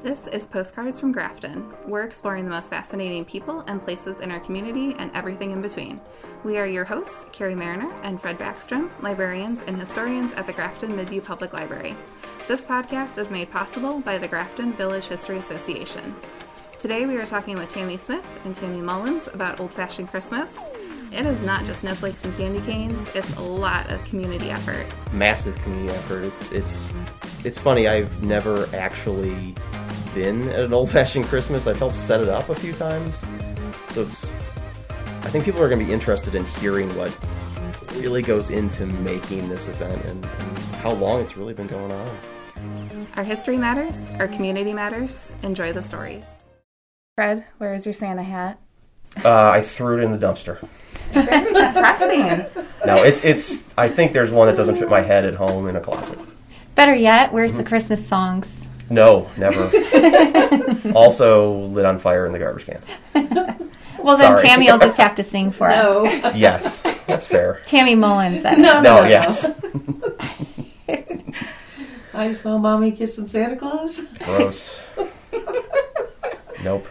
This is Postcards from Grafton. We're exploring the most fascinating people and places in our community and everything in between. We are your hosts, Carrie Mariner and Fred Backstrom, librarians and historians at the Grafton Midview Public Library. This podcast is made possible by the Grafton Village History Association. Today we are talking with Tammy Smith and Tammy Mullins about old-fashioned Christmas. It is not just snowflakes and candy canes, it's a lot of community effort. Massive community effort. It's funny, I've never actually been at an old-fashioned Christmas. I've helped set it up a few times. So I think people are going to be interested in hearing what really goes into making this event and how long it's really been going on. Our history matters, our community matters. Enjoy the stories. Fred, where is your Santa hat? I threw it in the dumpster. It's very depressing. No, it's. I think there's one that doesn't fit my head at home in a closet. Better yet, where's the Christmas songs? No, never. Also lit on fire in the garbage can. Well, then sorry. Tammy will just have to sing for us. No. Yes, that's fair. Tammy Mullins. No, yes. I saw Mommy kissing Santa Claus. Gross. Nope.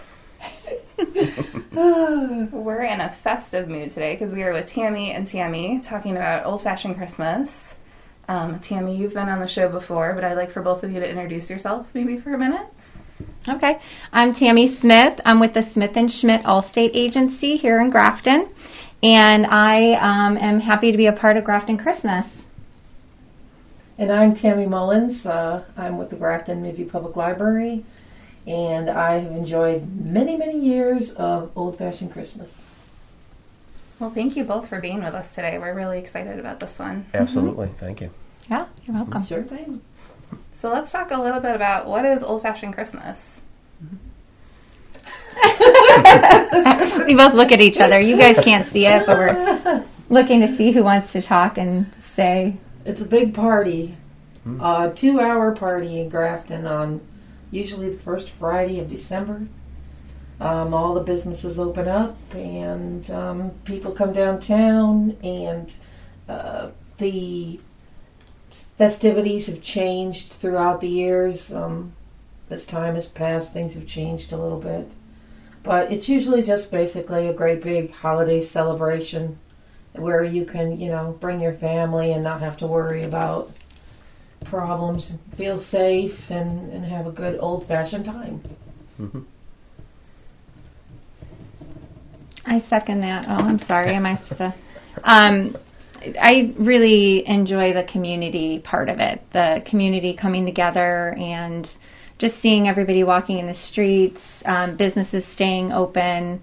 We're in a festive mood today because we are with Tammy and Tammy talking about old-fashioned Christmas. Tammy, you've been on the show before, but I'd like for both of you to introduce yourself maybe for a minute. Okay. I'm Tammy Smith. I'm with the Smith & Schmidt Allstate Agency here in Grafton, and I am happy to be a part of Grafton Christmas. And I'm Tammy Mullins. I'm with the Grafton Midview Public Library. And I have enjoyed many, many years of old-fashioned Christmas. Well, thank you both for being with us today. We're really excited about this one. Absolutely. Mm-hmm. Thank you. Yeah, you're welcome. Sure thing. So let's talk a little bit about what is old-fashioned Christmas. Mm-hmm. We both look at each other. You guys can't see it, but we're looking to see who wants to talk and say. It's a big party, a 2-hour party in Grafton on usually the first Friday of December. All the businesses open up and people come downtown, and the festivities have changed throughout the years. As time has passed, things have changed a little bit. But it's usually just basically a great big holiday celebration where you can, bring your family and not have to worry about problems, feel safe, and have a good old-fashioned time. Mm-hmm. I second that. Oh, I'm sorry. Am I supposed to? I really enjoy the community part of it, the community coming together and just seeing everybody walking in the streets, businesses staying open,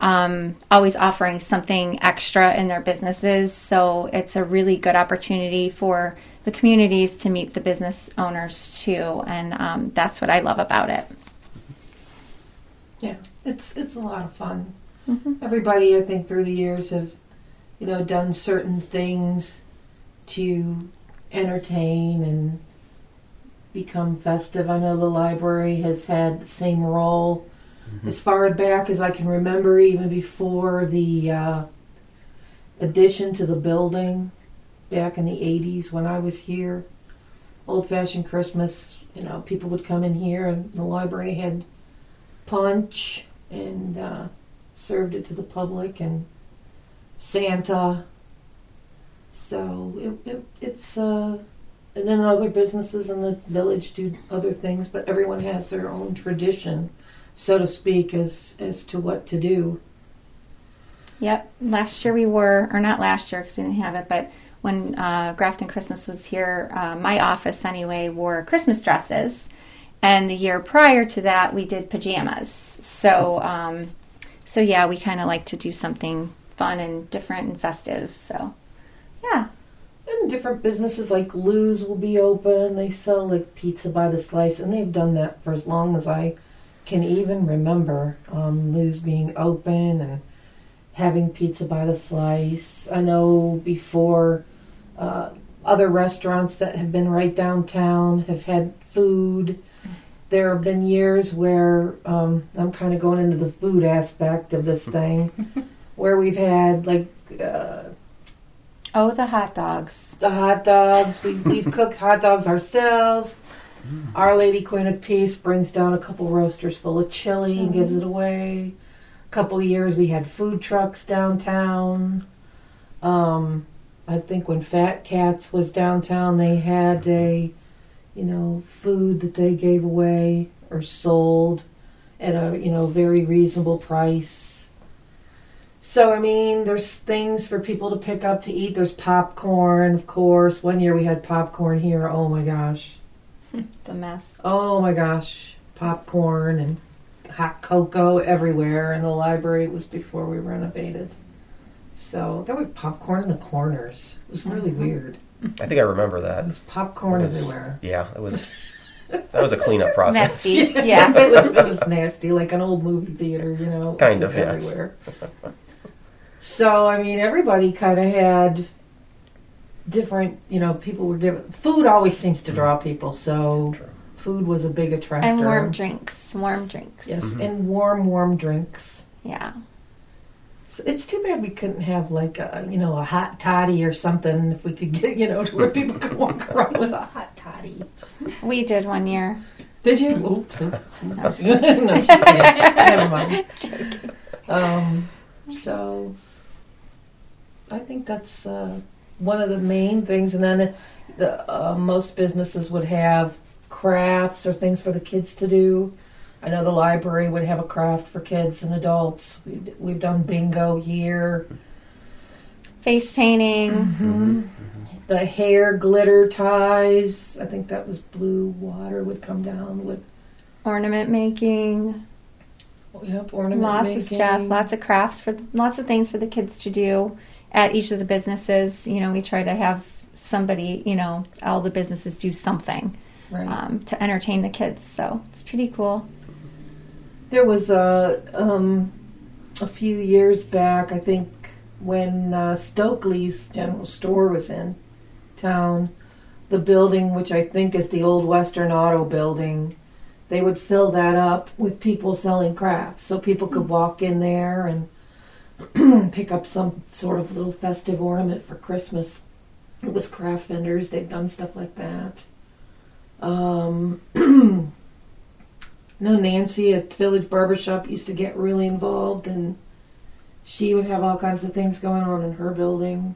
always offering something extra in their businesses. So it's a really good opportunity for the communities to meet the business owners too, and that's what I love about it. Yeah, it's a lot of fun. Mm-hmm. Everybody, I think, through the years have, done certain things to entertain and become festive. I know the library has had the same role as far back as I can remember, even before the addition to the building. Back in the 80s when I was here, old-fashioned Christmas, people would come in here and the library had punch and served it to the public and Santa. So it's and then other businesses in the village do other things, but everyone has their own tradition, so to speak, as to what to do. Yep. Last year we were, or not last year because we didn't have it, but when Grafton Christmas was here, my office anyway wore Christmas dresses, and the year prior to that we did pajamas. So yeah, we kind of like to do something fun and different and festive. So yeah, and different businesses like Lou's will be open. They sell like pizza by the slice, and they've done that for as long as I can even remember. Lou's being open and having pizza by the slice. I know before. Other restaurants that have been right downtown have had food. There have been years where I'm kind of going into the food aspect of this thing, where we've had like the hot dogs. We've cooked hot dogs ourselves. Mm-hmm. Our Lady Queen of Peace brings down a couple roasters full of chili and gives it away. A couple years we had food trucks downtown. I think when Fat Cats was downtown, they had a, you know, food that they gave away or sold at a, you know, very reasonable price. So, I mean, there's things for people to pick up to eat. There's popcorn, of course. One year we had popcorn here. Oh, my gosh. The mess. Oh, my gosh. Popcorn and hot cocoa everywhere in the library. It was before we renovated. So there was popcorn in the corners. It was really weird. I think I remember that. It was popcorn everywhere. Yeah, it was. That was a cleanup process. Messy. Yeah, it was nasty, like an old movie theater, you know. Kind of, yes. Everywhere. So I mean, everybody kind of had different, you know. People were different. Food always seems to draw people, so food was a big attractor. And warm drinks. Yes, and warm drinks. Yeah. So it's too bad we couldn't have like a, you know, a hot toddy or something if we could get, you know, to where people could walk around with a hot toddy. We did one year. Did you? Oops. No, she didn't. Never mind. So I think that's one of the main things. And then the most businesses would have crafts or things for the kids to do. I know the library would have a craft for kids and adults. We've done bingo here. Face painting. The hair glitter ties. I think that was Blue Water would come down with. Ornament making. Yep, ornament making. Lots of stuff. Lots of crafts. Lots of things for the kids to do at each of the businesses. You know, we try to have somebody, you know, all the businesses do something to entertain the kids. So it's pretty cool. There was a few years back, I think, when Stokely's General Store was in town, the building, which I think is the old Western Auto building, they would fill that up with people selling crafts. So people could walk in there and pick up some sort of little festive ornament for Christmas. It was craft vendors. They'd done stuff like that. No, Nancy at Village Barbershop used to get really involved, and she would have all kinds of things going on in her building.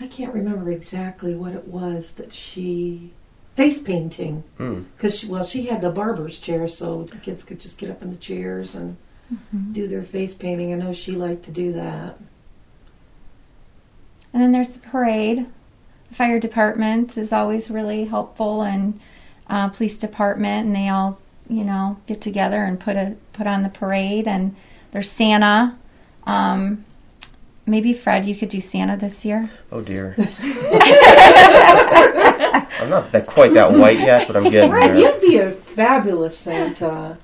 I can't remember exactly what it was that she... Face painting. Because, she had the barber's chair, so the kids could just get up in the chairs and do their face painting. I know she liked to do that. And then there's the parade. The fire department is always really helpful, and... police department, and they all, you know, get together and put on the parade. And there's Santa. Maybe Fred, you could do Santa this year. Oh dear. I'm not quite that white yet, but I'm getting Fred, there. You'd be a fabulous Santa.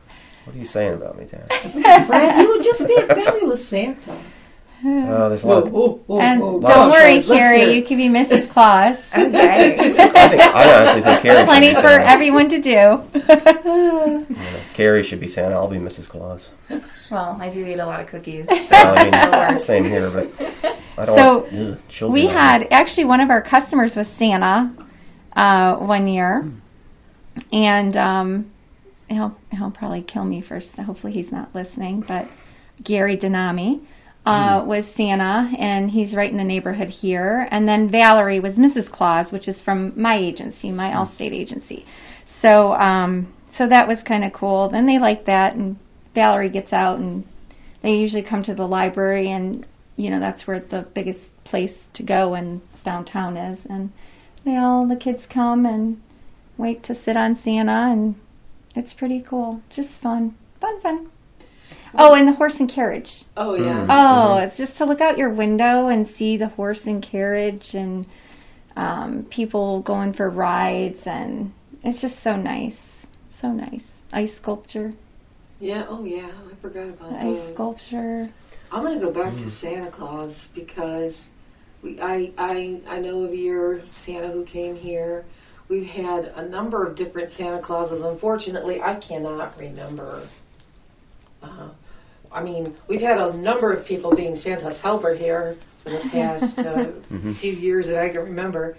What are you saying about me, Tammy? Fred, you would just be a fabulous Santa. There's a lot. Don't worry, Carrie. You can be Mrs. Claus. Okay. I honestly think Carrie. Plenty for everyone to do. Carrie should be Santa. I'll be Mrs. Claus. Well, I do eat a lot of cookies. So. I mean, same here, but I don't. So we had actually one of our customers was Santa one year, and he'll probably kill me for. Hopefully, he's not listening. But Gary Denami. Was Santa, and he's right in the neighborhood here. And then Valerie was Mrs. Claus, which is from my agency, my Allstate agency. So so that was kind of cool. Then they like that, and Valerie gets out, and they usually come to the library, and, you know, that's where the biggest place to go in downtown is. And the kids come and wait to sit on Santa, and it's pretty cool. Just fun. Fun. Oh, and the horse and carriage. Oh, yeah. Oh, it's just to look out your window and see the horse and carriage and people going for rides. And it's just so nice. So nice. Ice sculpture. Yeah, oh, yeah. I forgot about that. Ice sculpture. I'm going to go back to Santa Claus because I know of your Santa who came here. We've had a number of different Santa Clauses. Unfortunately, I cannot remember. I mean, we've had a number of people being Santa's helper here for the past few years that I can remember.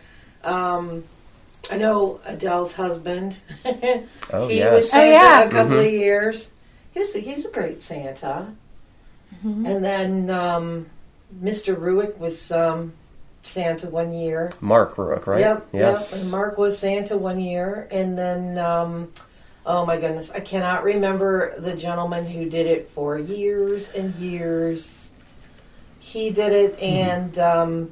I know Adele's husband. Oh, he yes. was Santa a couple of years. He was a great Santa. Mm-hmm. And then Mr. Ruick was Santa one year. Mark Ruick, right? Yep. Yes. Yep. And Mark was Santa one year. And then, oh my goodness, I cannot remember the gentleman who did it for years and years. He did it, and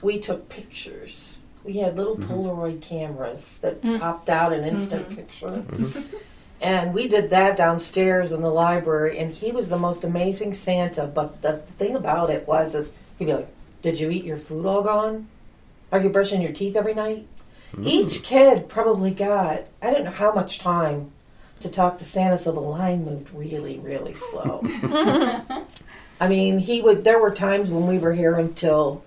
we took pictures. We had little Polaroid cameras that popped out an instant picture. Mm-hmm. And we did that downstairs in the library, and he was the most amazing Santa. But the thing about it was, is he'd be like, did you eat your food all gone? Are you brushing your teeth every night? Mm-hmm. Each kid probably got, I don't know how much time to talk to Santa, so the line moved really, really slow. I mean, there were times when we were here until,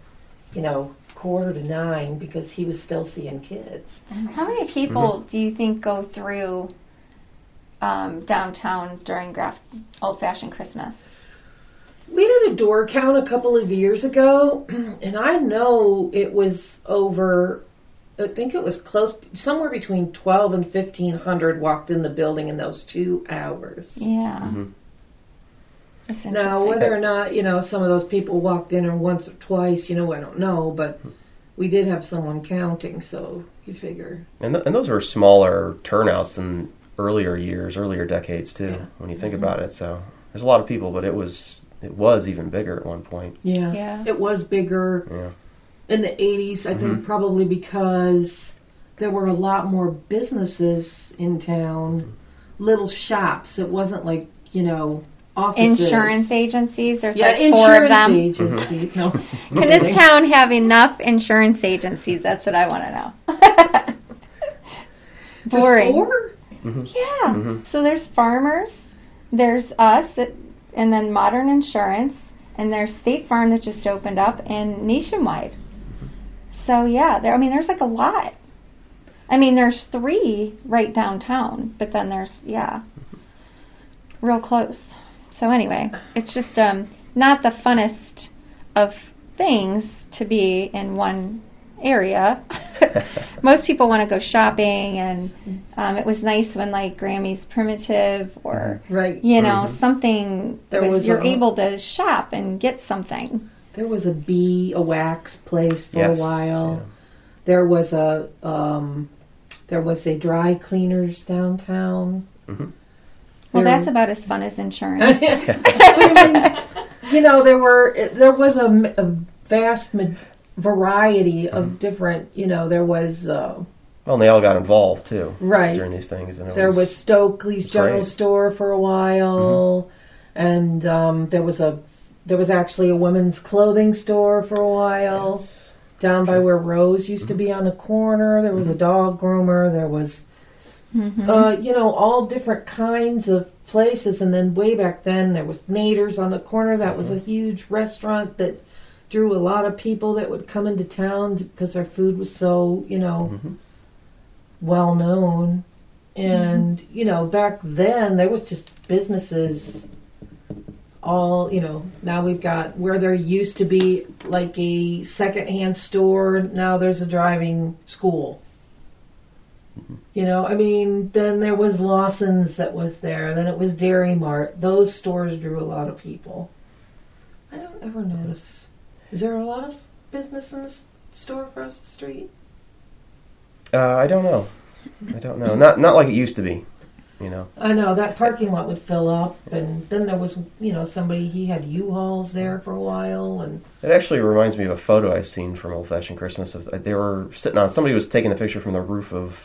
8:45 because he was still seeing kids. How many people do you think go through downtown during old-fashioned Christmas? We did a door count a couple of years ago, and I know it was over, I think it was close, somewhere between 12 and 1,500 walked in the building in those 2 hours. Yeah. Mm-hmm. Now, whether or not, some of those people walked in or once or twice, I don't know, but we did have someone counting, so you figure. And those were smaller turnouts than earlier decades, too, when you think about it. So there's a lot of people, but it was even bigger at one point. Yeah. It was bigger in the 80s, I think, probably because there were a lot more businesses in town, little shops. It wasn't like, offices. Insurance agencies. There's four of them. Insurance agencies. No. Can this town have enough insurance agencies? That's what I want to know. Boring. There's four? Mm-hmm. Yeah. Mm-hmm. So there's farmers, there's us, and then Modern Insurance, and there's State Farm that just opened up, and Nationwide. Mm-hmm. So there's like a lot. I mean, there's three right downtown, but then there's, real close. So anyway, it's just not the funnest of things to be in one area. Most people want to go shopping, and it was nice when like Grammy's Primitive or something there was you're able to shop and get something. There was a wax place for a while. Yeah. There was a dry cleaners downtown. Mm-hmm. Well, that's about as fun as insurance. There was a vast variety of different, there was... and they all got involved, too. Right. During these things. And there was Stokely's General Store for a while, and there was actually a women's clothing store for a while, down by where Rose used to be on the corner. There was a dog groomer. There was... Mm-hmm. All different kinds of places. And then way back then, there was Nader's on the corner. That was a huge restaurant that drew a lot of people that would come into town because their food was so, well known. And, back then, there was just businesses all, now we've got where there used to be like a secondhand store. Now there's a driving school. Then there was Lawson's that was there. Then it was Dairy Mart. Those stores drew a lot of people. I don't ever notice. Is there a lot of business in the store across the street? I don't know. Not like it used to be, I know. That parking lot would fill up. And then there was, somebody, he had U-Hauls there for a while. And it actually reminds me of a photo I've seen from Old Fashioned Christmas. They were sitting on, somebody was taking a picture from the roof of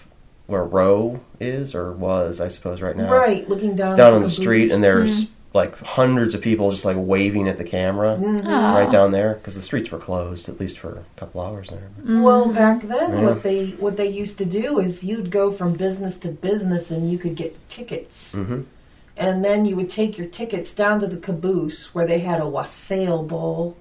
where Row is, or was, I suppose, right now. Right, looking down on the street, and there's like hundreds of people just like waving at the camera right down there, because the streets were closed at least for a couple hours there. Well, back then, what they used to do is you'd go from business to business, and you could get tickets, and then you would take your tickets down to the caboose where they had a wassail bowl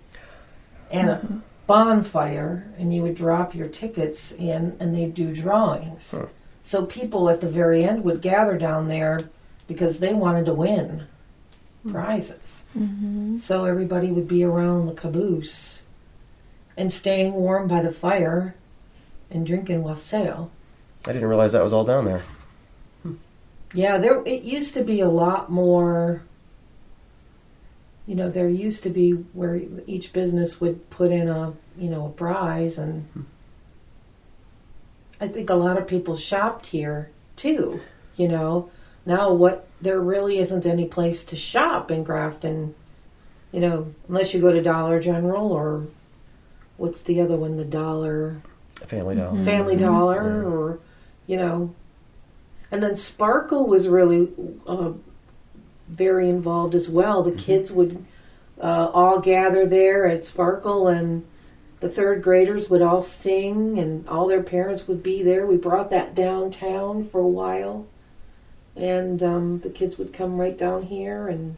and a bonfire, and you would drop your tickets in, and they'd do drawings. Huh. So people at the very end would gather down there because they wanted to win prizes. Mm-hmm. So everybody would be around the caboose and staying warm by the fire and drinking wassail. I didn't realize that was all down there. Yeah, it used to be a lot more, you know, there used to be where each business would put in a, you know, a prize, and I think a lot of people shopped here too, you know. Now there really isn't any place to shop in Grafton, you know, unless you go to Dollar General or what's the other one, the Family Dollar, or, you know. And then Sparkle was really very involved as well. The kids would all gather there at Sparkle, and the third graders would all sing, and all their parents would be there. We brought that downtown for a while, and the kids would come right down here and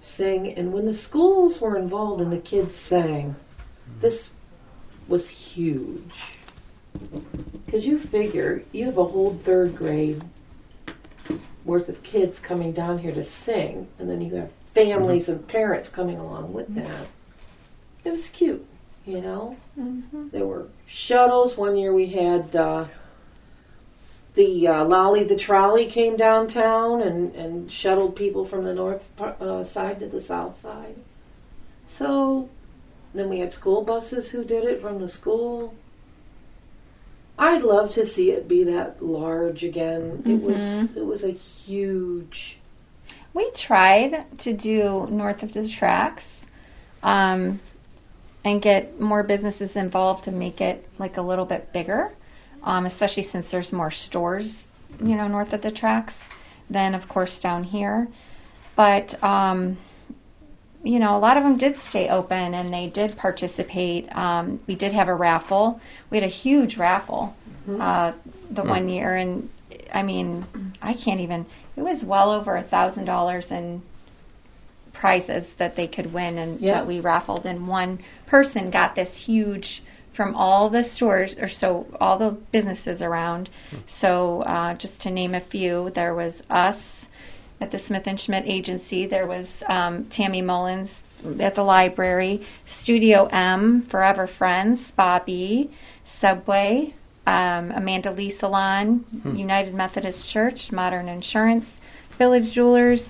sing. And when the schools were involved and the kids sang, this was huge. Because you figure you have a whole third grade worth of kids coming down here to sing, and then you have families and parents coming along with that. It was cute, you know. There were shuttles. One year we had the Lolly the Trolley came downtown and shuttled people from the north side to the south side. So then we had school buses who did it from the school. I'd love to see it be that large again. It was a huge... We tried to do North of the Tracks and get more businesses involved to make it like a little bit bigger, especially since there's more stores, you know, north of the tracks than, of course, down here. But, you know, a lot of them did stay open and they did participate. We did have a raffle. We had a huge raffle one year, and I mean, I can't even, it was well over $1,000 in prizes that they could win, and that we raffled, and one person got this huge from all the stores, or so all the businesses around. So just to name a few, there was us at the Smith & Schmidt Agency. There was Tammy Mullins at the library, Studio M, Forever Friends, Bobby, Subway, Amanda Lee Salon, United Methodist Church, Modern Insurance, Village Jewelers,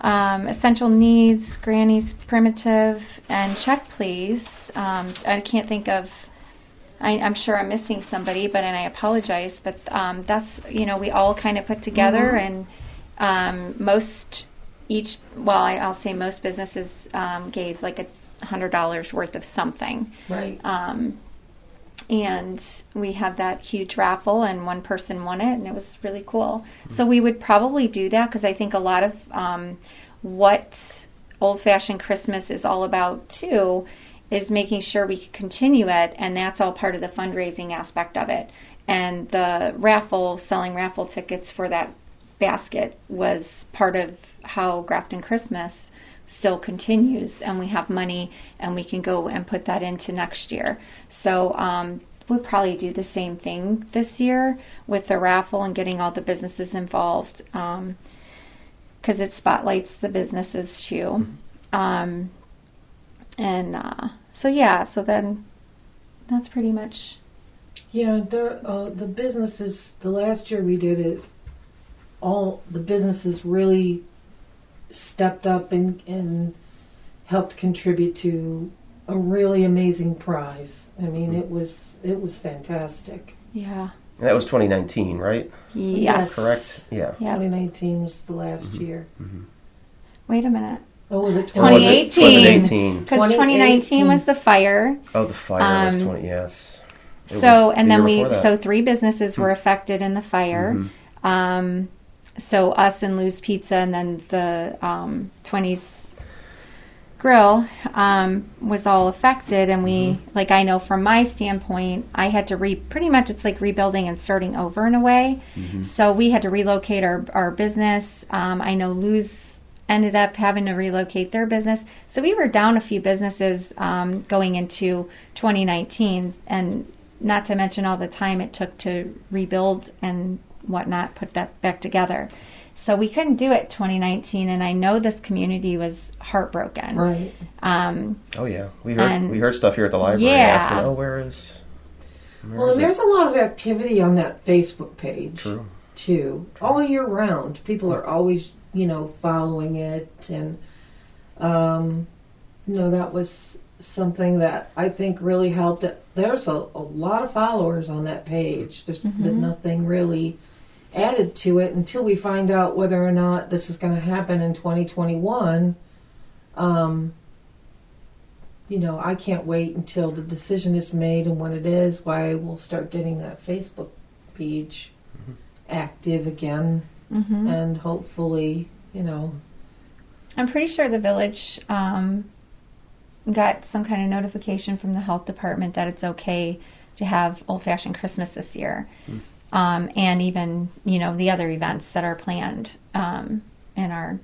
Essential Needs, Granny's Primitive, and Check Please. I can't think of... I'm sure I'm missing somebody, and I apologize, but that's, you know, we all kind of put together and... I'll say most businesses gave like $100 worth of something. Right. And we had that huge raffle, and one person won it, and it was really cool. So we would probably do that, because I think a lot of what old-fashioned Christmas is all about too is making sure we continue it, and that's all part of the fundraising aspect of it. And the raffle, selling raffle tickets for that basket, was part of how Grafton Christmas still continues, and we have money and we can go and put that into next year. So we'll probably do the same thing this year with the raffle and getting all the businesses involved, because it spotlights the businesses too. So then that's pretty much... Yeah, the businesses, the last year we did it, all the businesses really stepped up and helped contribute to a really amazing prize. I mean, it was fantastic. Yeah. And that was 2019, right? Yes. Correct? Yeah. 2019 was the last year. Wait a minute. Oh, was it 2018? Was it 2018? Because 2019 was the fire. Oh, the fire was 20, yes. So 3 businesses were affected in the fire. So us and Lou's Pizza, and then the 20s Grill was all affected, and we, like, I know from my standpoint, I had to pretty much it's like rebuilding and starting over in a way. So we had to relocate our business. I know Lou's ended up having to relocate their business. So we were down a few businesses going into 2019, and not to mention all the time it took to rebuild and whatnot, put that back together. So we couldn't do it 2019, and I know this community was heartbroken. Right. We heard stuff here at the library asking, "Oh, where is?" Well, and there's a lot of activity on that Facebook page, too, all year round. People are always, you know, following it, and, you know, that was something that I think really helped. There's a lot of followers on that page. There's been nothing really added to it until we find out whether or not this is going to happen in 2021. You know, I can't wait until the decision is made, and when it is, why we'll start getting that Facebook page active again, and hopefully, you know. I'm pretty sure the village got some kind of notification from the health department that it's okay to have old-fashioned Christmas this year, and even, you know, the other events that are planned in our,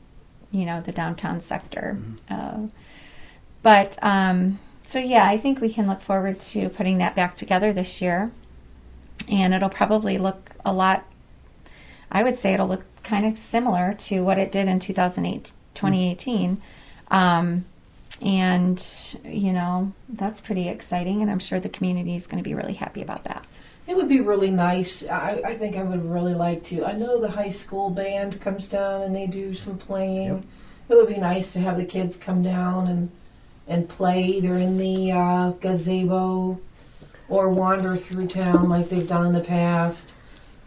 you know, the downtown sector. But, so yeah, I think we can look forward to putting that back together this year. And it'll probably look a lot, I would say it'll look kind of similar to what it did in 2018. And, you know, that's pretty exciting. And I'm sure the community is going to be really happy about that. It would be really nice. I think I would really like to. I know the high school band comes down and they do some playing. It would be nice to have the kids come down and play either in the gazebo or wander through town like they've done in the past.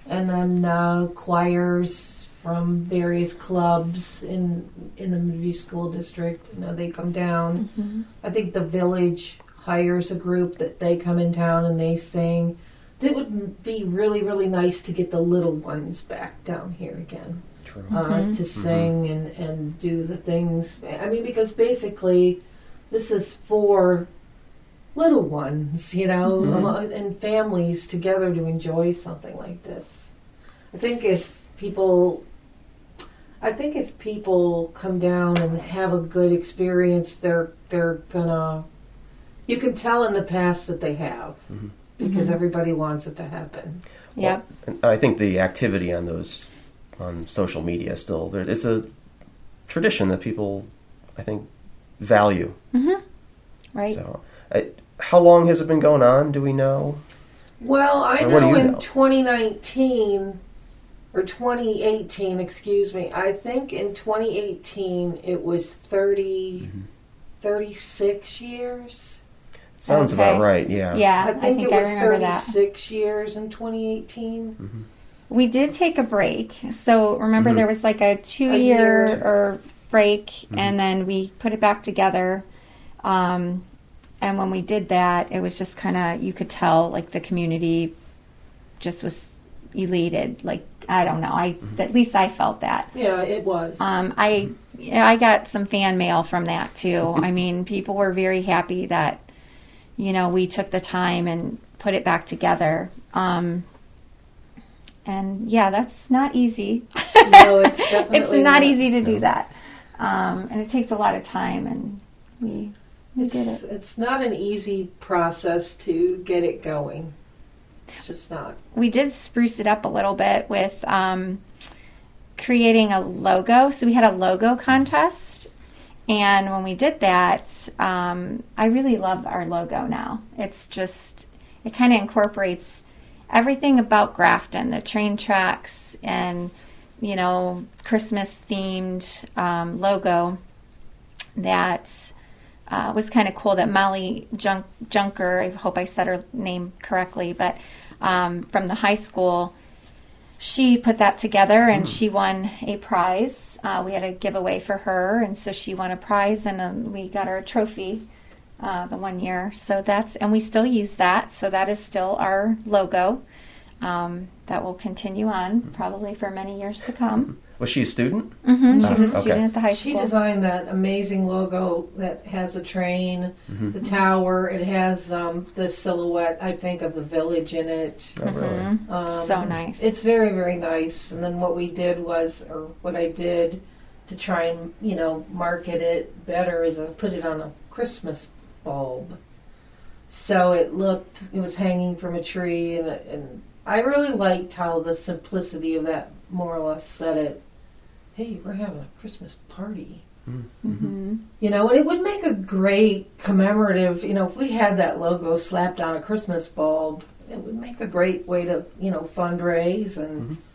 And then choirs from various clubs in the Midview School District, you know, they come down. I think the village hires a group that they come in town and they sing. It would be really, really nice to get the little ones back down here again. To sing and do the things. I mean, because basically this is for little ones, you know, and families together to enjoy something like this. I think if people come down and have a good experience, they're gonna, you can tell in the past that they have, because everybody wants it to happen. Well, I think the activity on those, on social media still, there is a tradition that people, I think, value. Right. So, how long has it been going on? Do we know? Well, I know in 2019, or 2018, excuse me, I think in 2018 it was 36 years. Sounds about right, yeah. I think it was 36 years in 2018. We did take a break. So remember there was like a two-year or break, and then we put it back together. And when we did that, it was just kind of, you could tell, like, the community just was elated. Like, I don't know. At least I felt that. Yeah, it was. I got some fan mail from that, too. I mean, people were very happy that, you know, we took the time and put it back together. And yeah, that's not easy. No, it's definitely it's not easy to do that. And it takes a lot of time, and we did it. It's not an easy process to get it going. It's just not. We did spruce it up a little bit with creating a logo. So we had a logo contest, and when we did that, I really love our logo now. It's just, it kind of incorporates everything about Grafton, the train tracks and, you know, Christmas-themed logo that was kind of cool that Molly Junker, I hope I said her name correctly, but from the high school, she put that together and she won a prize. We had a giveaway for her, and so she won a prize, and we got her a trophy. The one year, so that's, and we still use that, so that is still our logo that will continue on probably for many years to come. Was she a student? She's a student at the high school. She designed that amazing logo that has the train, the tower. It has the silhouette, I think, of the village in it. So nice. It's very, very nice. And then what we did was, or what I did to try and, you know, market it better is I put it on a Christmas bulb, so it was hanging from a tree, and I really liked how the simplicity of that more or less said it. Hey, we're having a Christmas party, you know, and it would make a great commemorative, you know, if we had that logo slapped on a Christmas bulb it would make a great way to, you know, fundraise and mm-hmm.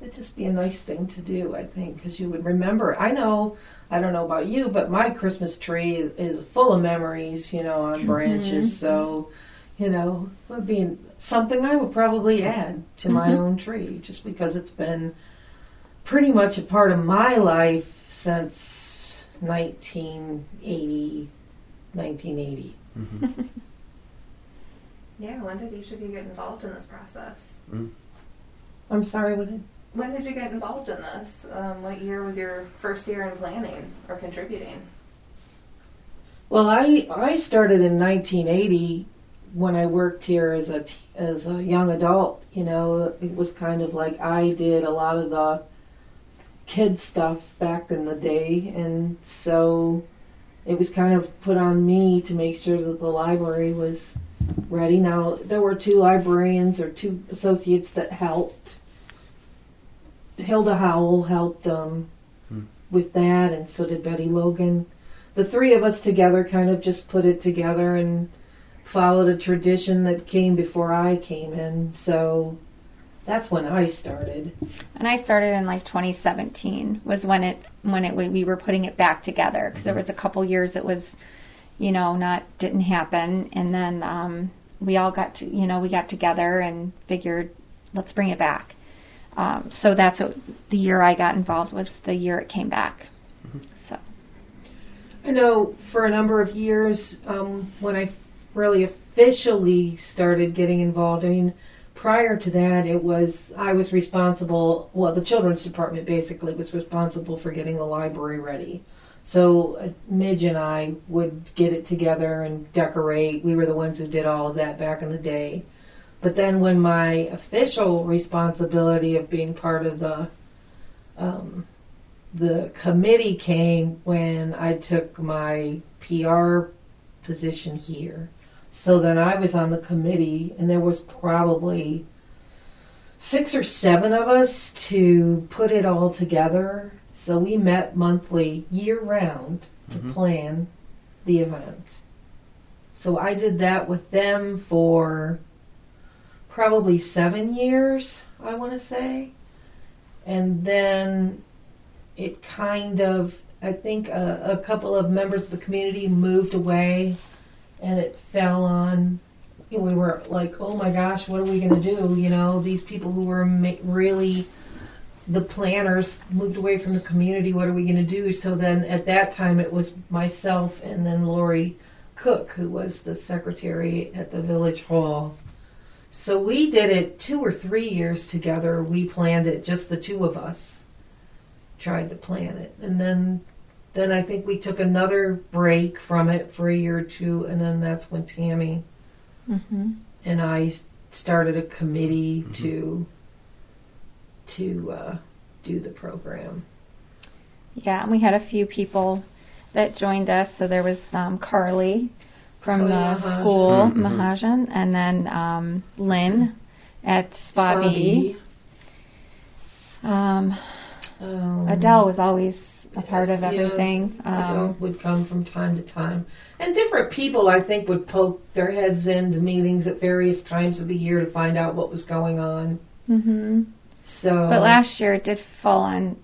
It'd just be a nice thing to do, I think, because you would remember it. I know, I don't know about you, but my Christmas tree is full of memories, you know, on branches. Mm-hmm. So, you know, it would be something I would probably add to my mm-hmm. own tree, just because it's been pretty much a part of my life since 1980. Mm-hmm. Yeah, when did each of you get involved in this process? Mm. I'm sorry, what did? When did you get involved in this? What year was your first year in planning or contributing? Well, I started in 1980 when I worked here as a young adult. You know, it was kind of like I did a lot of the kid stuff back in the day, and so it was kind of put on me to make sure that the library was ready. Now, there were two librarians or two associates that helped. Hilda Howell helped with that, and so did Betty Logan. The three of us together kind of just put it together and followed a tradition that came before I came in. So that's when I started. And I started in like 2017 was when we were putting it back together, because there was a couple years it was, you know, didn't happen, and then we all got together and figured, let's bring it back. So that's what, the year I got involved was the year it came back. Mm-hmm. So I know for a number of years when I really officially started getting involved, I mean, prior to that, I was responsible. Well, the children's department basically was responsible for getting the library ready. So Midge and I would get it together and decorate. We were the ones who did all of that back in the day. But then when my official responsibility of being part of the committee came when I took my PR position here. So then I was on the committee, and there was probably 6 or 7 of us to put it all together. So we met monthly, year-round, to mm-hmm. plan the event. So I did that with them for probably 7 years, I want to say. And then it kind of, I think a couple of members of the community moved away, and it fell on, you know, we were like, oh my gosh, what are we going to do? You know, these people who were really... the planners moved away from the community. What are we going to do? So then at that time it was myself and then Lori Cook, who was the secretary at the Village Hall. So we did it 2 or 3 years together. We planned it, just the two of us tried to plan it. And then I think we took another break from it for a year or two, and then that's when Tammy mm-hmm. and I started a committee mm-hmm. to do the program. Yeah, and we had a few people that joined us. So there was Carly from the school, mm-hmm. Mahajan, and then Lynn at Spobby. Adele was always a part of everything. Adele would come from time to time. And different people, I think, would poke their heads into meetings at various times of the year to find out what was going on. Mm-hmm. So, but last year it did fall on,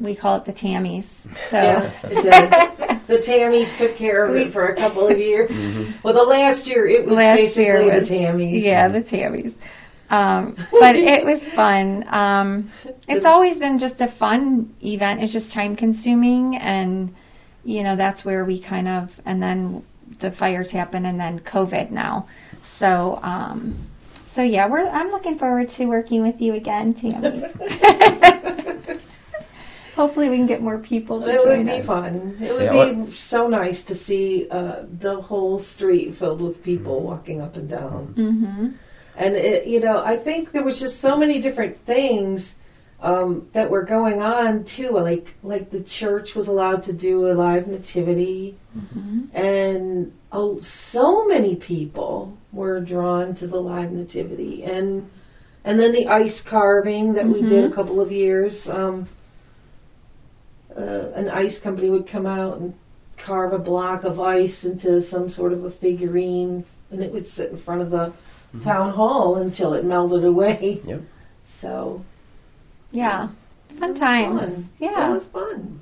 we call it the Tammies. So. Yeah, it did. The Tammies took care of it for a couple of years. Mm-hmm. Well, the last year it was basically the Tammies. Yeah, the Tammies. But it was fun. It's always been just a fun event. It's just time consuming, and, you know, that's where we kind of, and then the fires happen, and then COVID now. So, so yeah, I'm looking forward to working with you again, Tammy. Hopefully we can get more people to join us. It would be fun. It would be so nice to see the whole street filled with people mm-hmm. walking up and down. Mm-hmm. And, you know, I think there was just so many different things that were going on, too. Like the church was allowed to do a live nativity. Mm-hmm. And so many people were drawn to the live nativity, and then the ice carving that mm-hmm. we did a couple of years. An ice company would come out and carve a block of ice into some sort of a figurine, and it would sit in front of the town hall until it melted away. Yep. So, yeah. Fun times. Yeah. It was fun.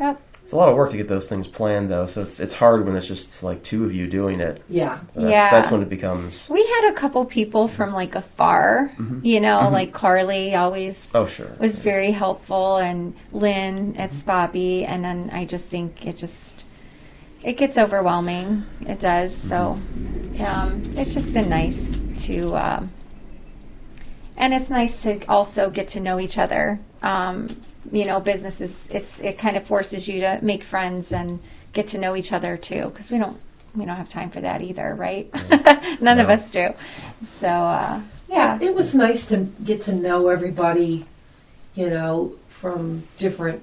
Yep. It's a lot of work to get those things planned, though, so it's hard when it's just, like, two of you doing it. Yeah. So that's when it becomes... We had a couple people from, like, afar, you know, like Carly always was very helpful, and Lynn at Spobby, and then I just think it gets overwhelming. It does, so it's just been nice to... and it's nice to also get to know each other. You know, businesses, it kind of forces you to make friends and get to know each other too, because we don't have time for that either, right? Yeah. None of us do. So, yeah. It was nice to get to know everybody, you know, from different...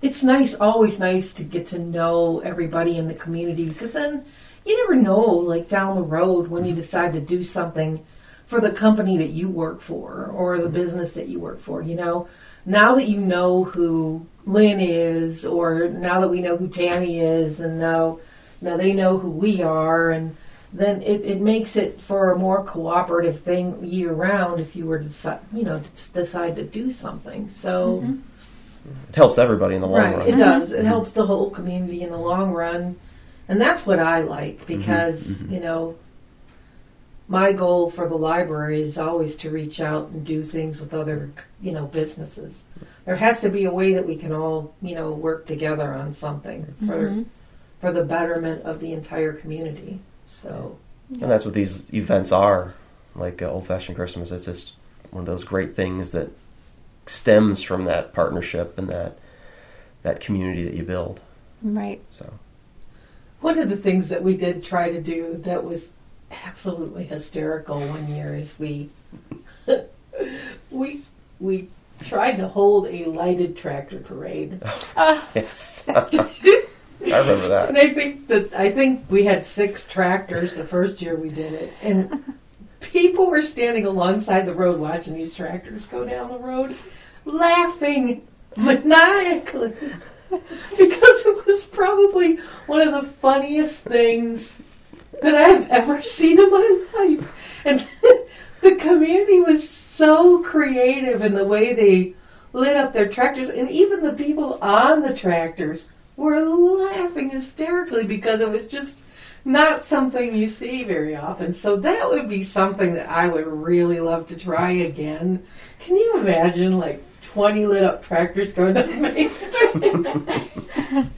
It's nice, always nice to get to know everybody in the community, because then you never know, like, down the road when you decide to do something for the company that you work for or the business that you work for, you know? Now that you know who Lynn is, or now that we know who Tammy is, and now they know who we are, and then it makes it for a more cooperative thing year-round if you were to, you know, decide to do something. So it helps everybody in the long run. It does. It helps the whole community in the long run, and that's what I like, because you know, my goal for the library is always to reach out and do things with other, you know, businesses. There has to be a way that we can all, you know, work together on something for the betterment of the entire community. So, and that's what these events are, like old-fashioned Christmas. It's just one of those great things that stems from that partnership and that community that you build. Right. So, one of the things that we did try to do that was absolutely hysterical one year is we tried to hold a lighted tractor parade. Yes. I remember that. And I think we had 6 tractors the first year we did it, and people were standing alongside the road watching these tractors go down the road, laughing maniacally, because it was probably one of the funniest things that I've ever seen in my life. And the community was so creative in the way they lit up their tractors, and even the people on the tractors were laughing hysterically because it was just not something you see very often. So that would be something that I would really love to try again. Can you imagine, like, 20 lit up tractors going down the main street?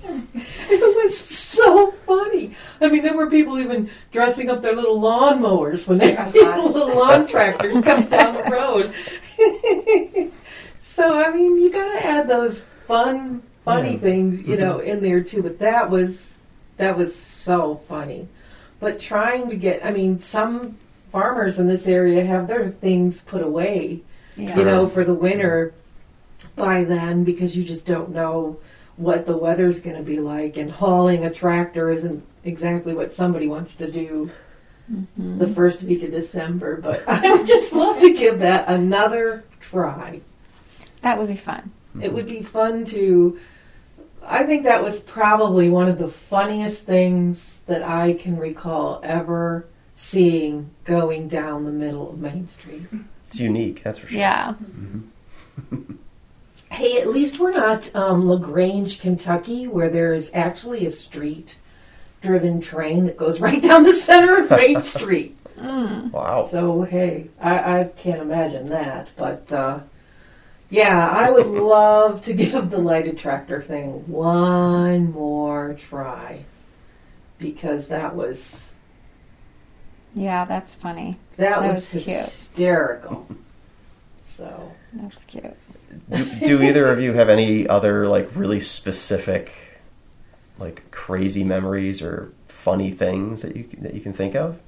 It was so funny. I mean, there were people even dressing up their little lawnmowers when they had little lawn tractors coming down the road. So, I mean, you got to add those funny things, you know, in there too. But that was so funny. But trying to get, I mean, some farmers in this area have their things put away, you know, for the winter by then, because you just don't know what the weather's going to be like, and hauling a tractor isn't exactly what somebody wants to do the first week of December, but I would just love to give that another try. That would be fun. It would be fun to... I think that was probably one of the funniest things that I can recall ever seeing going down the middle of Main Street. It's unique, that's for sure. Yeah. Mm-hmm. Hey, at least we're not LaGrange, Kentucky, where there is actually a street-driven train that goes right down the center of Main Street. Wow. So, hey, I can't imagine that. But, yeah, I would love to give the lighted tractor thing one more try, because that was... Yeah, that's funny. That was hysterical. Cute. So that's cute. Do either of you have any other, like, really specific, like, crazy memories or funny things that you can think of?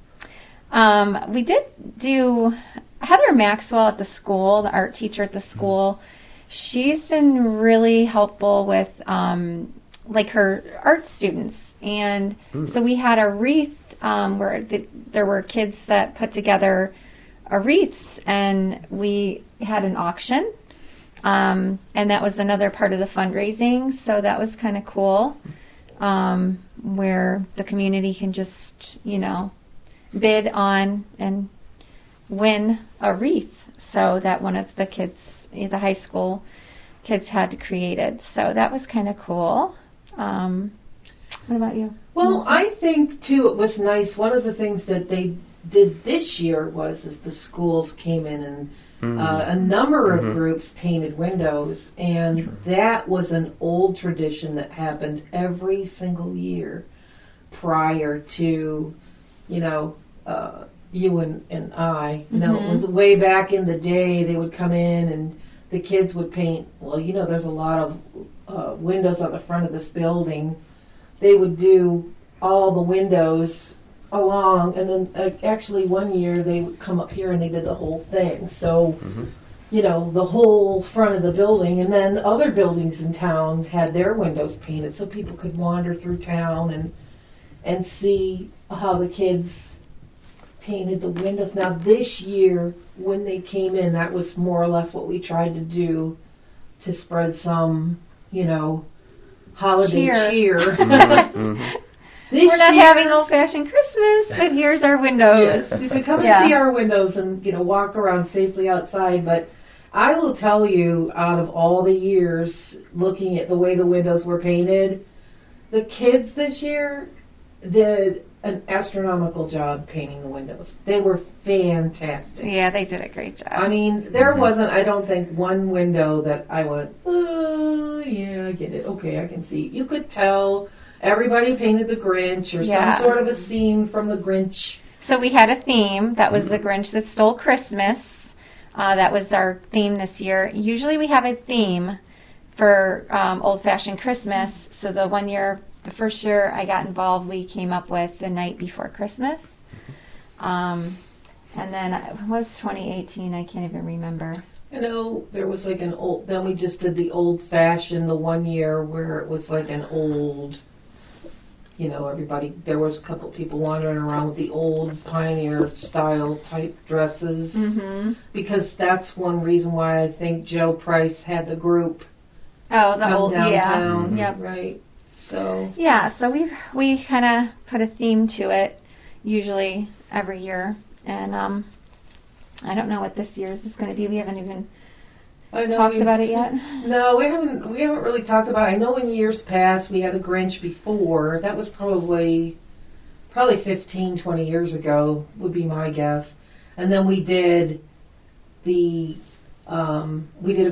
We did do Heather Maxwell at the school, the art teacher at the school. She's been really helpful with, like, her art students. And so we had a wreath where there were kids that put together wreaths, and we had an auction. And that was another part of the fundraising, so that was kind of cool. where the community can just, you know, bid on and win a wreath, so that one of the kids, the high school kids, had created. So that was kind of cool. What about you? Well, I think, too, it was nice. One of the things that they did this year was the schools came in and a number of groups painted windows, and that was an old tradition that happened every single year prior to, you know, you and I. You know, it was way back in the day. They would come in and the kids would paint. Well, you know, there's a lot of windows on the front of this building. They would do all the windows along, and then actually one year they would come up here and they did the whole thing. So, you know, the whole front of the building, and then other buildings in town had their windows painted so people could wander through town and see how the kids painted the windows. Now this year when they came in, that was more or less what we tried to do to spread some, you know, holiday cheer. We're not having old-fashioned Christmas, but here's our windows. Yes, you can come and see our windows and, you know, walk around safely outside. But I will tell you, out of all the years, looking at the way the windows were painted, the kids this year did an astronomical job painting the windows. They were fantastic. Yeah, they did a great job. I mean, there wasn't, I don't think, one window that I went, oh, yeah, I get it. Okay, I can see. You could tell. Everybody painted the Grinch or some sort of a scene from the Grinch. So we had a theme. That was the Grinch that stole Christmas. That was our theme this year. Usually we have a theme for old-fashioned Christmas. So the one year, the first year I got involved, we came up with The Night Before Christmas. And then it was 2018. I can't even remember. You know, there was like an old, then we just did the old-fashioned, the one year where it was like an old, you know, everybody, there was a couple people wandering around with the old pioneer style type dresses, because that's one reason why I think Joe Price had the group come old downtown, right? So so we kind of put a theme to it, usually every year, and I don't know what this year's is going to be. We haven't even talked about it yet? No, we haven't really talked about it. I know in years past we had a Grinch before. That was probably 15, 20 years ago would be my guess. And then we did a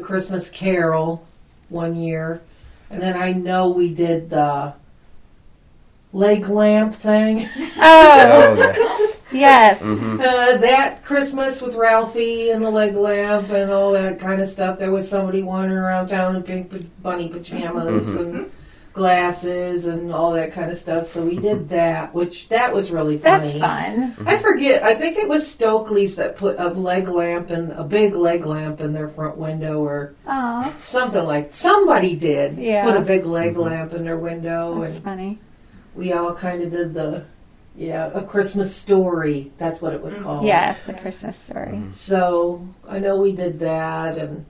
Christmas Carol one year. And then I know we did the leg lamp thing. Oh, yes. Yes. That Christmas with Ralphie and the leg lamp and all that kind of stuff. There was somebody wandering around town in pink bunny pajamas and glasses and all that kind of stuff. So we did that, which that was really funny. That's fun. I forget. I think it was Stokely's that put a leg lamp and a big leg lamp in their front window or something like. Somebody did put a big leg lamp in their window. That's funny. We all kind of did the. Yeah, A Christmas Story. That's what it was called. Yes, A Christmas Story. So I know we did that, and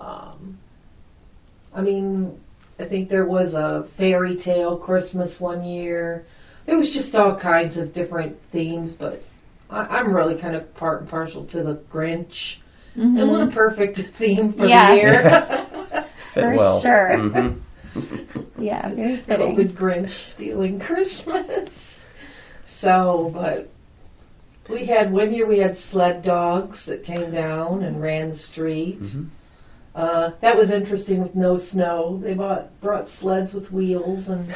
I think there was a fairy tale Christmas one year. It was just all kinds of different themes, but I'm really kind of part and parcel to the Grinch. And what a perfect theme for the year. For sure. Yeah, very good. Good Grinch stealing Christmas. So, but we had, one year we had sled dogs that came down and ran the street. That was interesting with no snow. They brought sleds with wheels, and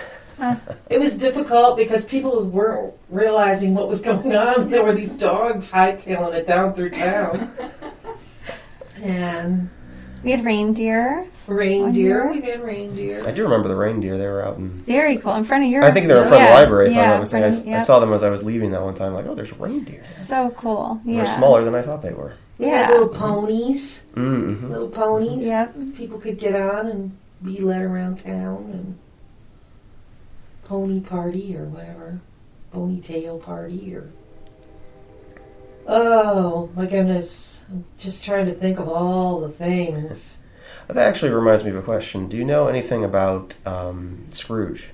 it was difficult because people weren't realizing what was going on. There were these dogs hightailing it down through town. And we had reindeer. We had reindeer. I do remember the reindeer. They were out in... Very cool. In front of your... I think they were in front of the library. I saw them as I was leaving that one time. Like, oh, there's reindeer. So cool. Yeah. They were smaller than I thought they were. We had little ponies. Little ponies. Yep. People could get on and be led around town. And pony party or whatever. Ponytail party or... Oh, my goodness. I'm just trying to think of all the things. That actually reminds me of a question. Do you know anything about Scrooge?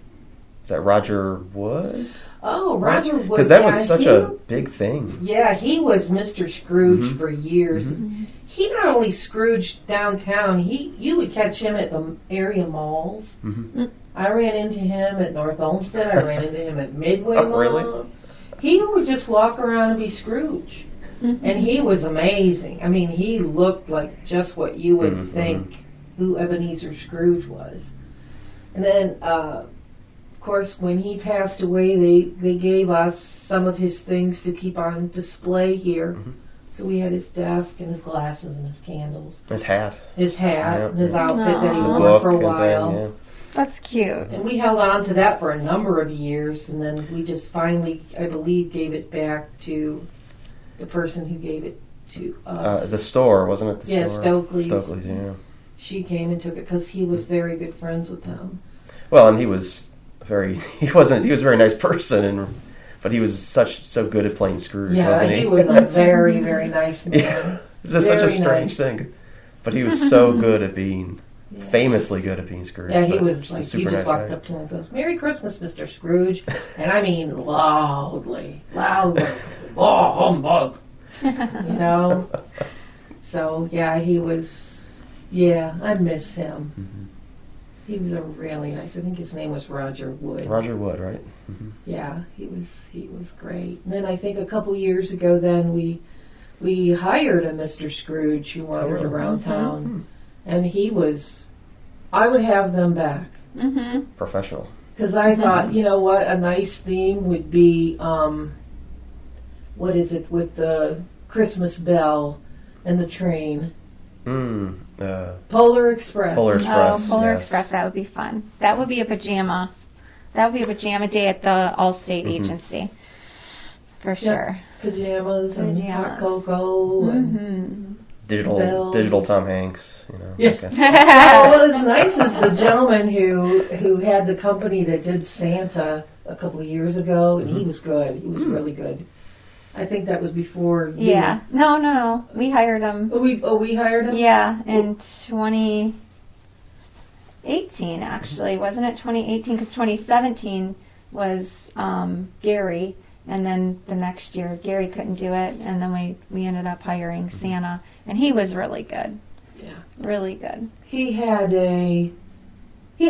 that Roger Wood? Oh, Roger Wood. Because that was such a big thing. Yeah, he was Mr. Scrooge for years. Mm-hmm. He not only Scrooged downtown, you would catch him at the area malls. Mm-hmm. I ran into him at North Olmsted. I ran into him at Midway Mall. Really? He would just walk around and be Scrooge. Mm-hmm. And he was amazing. I mean, he looked like just what you would think who Ebenezer Scrooge was. And then, of course, when he passed away, they gave us some of his things to keep on display here. Mm-hmm. So we had his desk and his glasses and his candles. His hat. His hat and his outfit that he wore for a while. Then, that's cute. And we held on to that for a number of years, and then we just finally, I believe, gave it back to the person who gave it to us. The store, wasn't it? Yeah, Stokely's. Stokely's, yeah. She came and took it because he was very good friends with them. Well, and he was he was a very nice person, but he was so good at playing Scrooge, wasn't he? Yeah, he was a very, very nice man. Yeah. It's just such a strange thing. But he was so good at being, famously good at being Scrooge. Yeah, he was like, he just walked up to him and goes, "Merry Christmas, Mr. Scrooge." And I mean loudly, "Oh, humbug." You know? So, yeah, he was... Yeah, I'd miss him. Mm-hmm. He was a really nice. I think his name was Roger Wood. Roger Wood, right? Mm-hmm. Yeah, he was great. And then I think a couple years ago, then we hired a Mr. Scrooge who wandered around town, and he was. I would have them back. Mm-hmm. Professional. Because I thought, you know what, a nice theme would be, what is it with the Christmas bell and the train. Polar Express. Polar Express. Oh, Polar Express. That would be fun. That would be a pajama. That would be a pajama day at the Allstate agency, for sure. Pajamas and hot cocoa and digital Tom Hanks. You know. Yeah. Okay. Well, what was nice is the gentleman who had the company that did Santa a couple of years ago, and he was good. He was really good. I think that was before. Yeah. No. We hired him. We hired him? Yeah, in 2018, actually. Wasn't it 2018? Because 2017 was Gary, and then the next year Gary couldn't do it, and then we ended up hiring Santa, and he was really good. Yeah. Really good. He has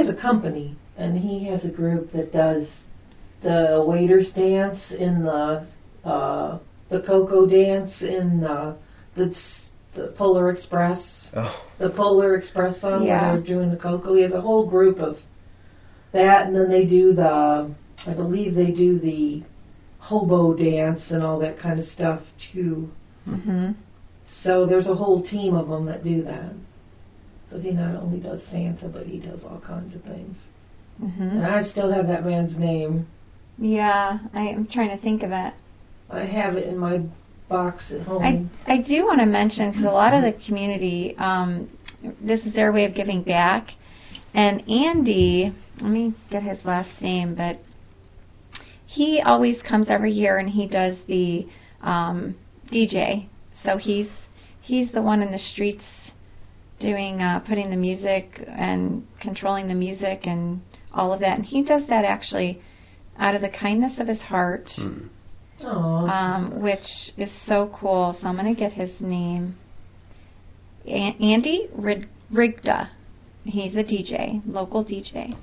a company, and he has a group that does the waiters dance in the Cocoa Dance in the Polar Express. Oh. The Polar Express song where they're doing the cocoa. He has a whole group of that, and then they do the hobo dance and all that kind of stuff too. Mm-hmm. So there's a whole team of them that do that. So he not only does Santa, but he does all kinds of things. Mm-hmm. And I still have that man's name. Yeah, I'm trying to think of it. I have it in my box at home. I do want to mention, because a lot of the community, this is their way of giving back. And Andy, let me get his last name, but he always comes every year and he does the DJ. So he's the one in the streets doing, putting the music and controlling the music and all of that. And he does that actually out of the kindness of his heart. Mm. Aww, which is so cool. So I'm going to get his name. Andy Rigda. He's a DJ, local DJ.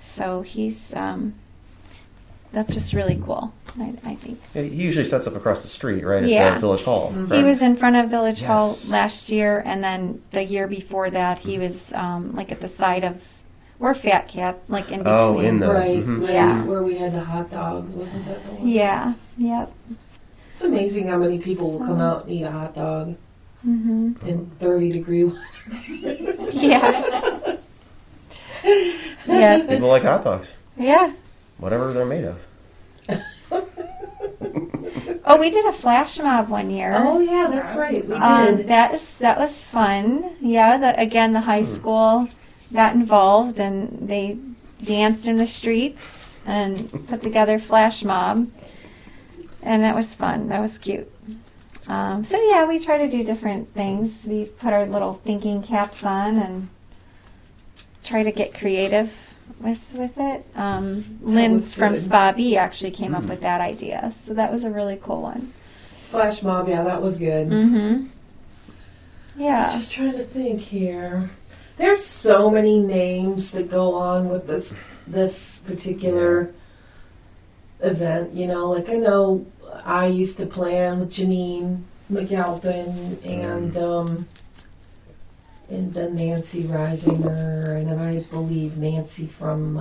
So he's, that's just really cool, I think. He usually sets up across the street, right, at Village Hall. Mm-hmm. He was in front of Village Hall last year, and then the year before that, he was, like, at the side of We're Fat Cat, like in between. Oh, in the... Right, where we had the hot dogs, wasn't that the one? Yeah, yep. It's amazing how many people will come out and eat a hot dog in 30-degree weather. Yeah. People like hot dogs. Yeah. Whatever they're made of. Oh, we did a flash mob one year. Oh, yeah, that's right, we did. That was fun. Yeah, the high school... got involved, and they danced in the streets and put together flash mob, and that was fun. That was cute. So yeah, we try to do different things. We put our little thinking caps on and try to get creative with it. Lynn from Spobby actually came up with that idea, so that was a really cool one. Flash mob, yeah, that was good. Yeah. I'm just trying to think here. There's so many names that go on with this particular event, you know. Like, I know I used to plan with Janine McAlpin and then Nancy Reisinger, and then I believe Denise from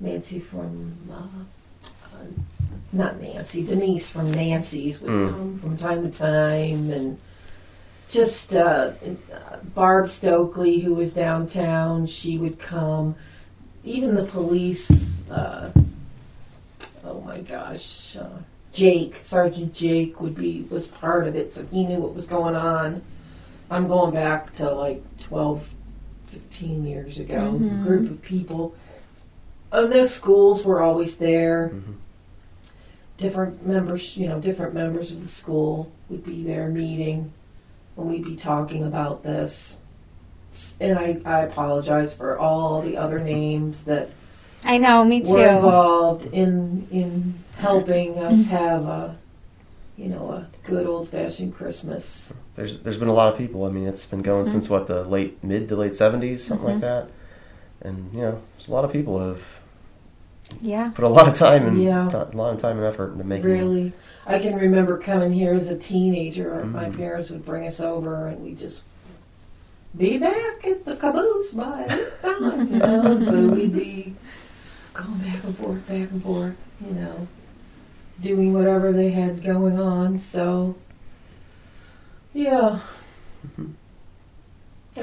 Nancy's would come from time to time, and just Barb Stokely, who was downtown, she would come. Even the police, Sergeant Jake was part of it, so he knew what was going on. I'm going back to like 12, 15 years ago, a group of people. And their schools were always there. Different members of the school would be there meeting, and we'd be talking about this. And I apologize for all the other names that I know, me too, were involved in helping us have a good old-fashioned Christmas. There's been a lot of people. I mean, it's been going since the mid to late 70s, something like that. And there's a lot of people who have put a lot of time and effort into making it. I can remember coming here as a teenager. My parents would bring us over, and we just be back at the caboose by this time, so we'd be going back and forth, doing whatever they had going on, so, I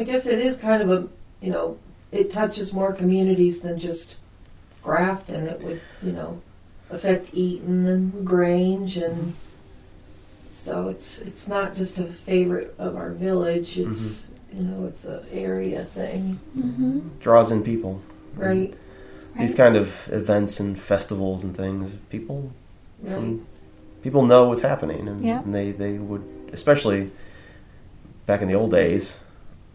guess it is kind of a, it touches more communities than just Grafton. It would, affect Eaton and Grange, and so it's not just a favorite of our village, it's, it's an area thing. Draws in people. Right. These kind of events and festivals and things, people know what's happening. And they would, especially back in the old days,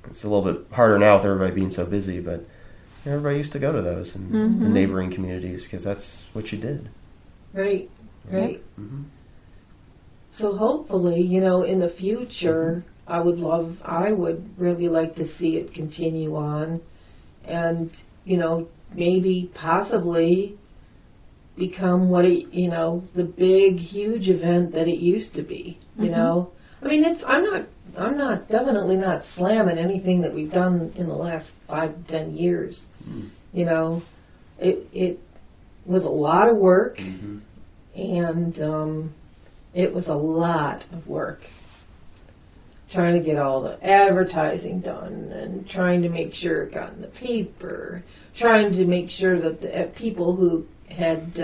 it's a little bit harder now with everybody being so busy, but everybody used to go to those in the neighboring communities because that's what you did. Right. So hopefully, in the future... I would really like to see it continue on and, maybe possibly become what it, the big, huge event that it used to be, I mean, I'm not definitely not slamming anything that we've done in the last 5 to 10 years. It was a lot of work and it was a lot of work. Trying to get all the advertising done and trying to make sure it got in the paper, trying to make sure that the people who had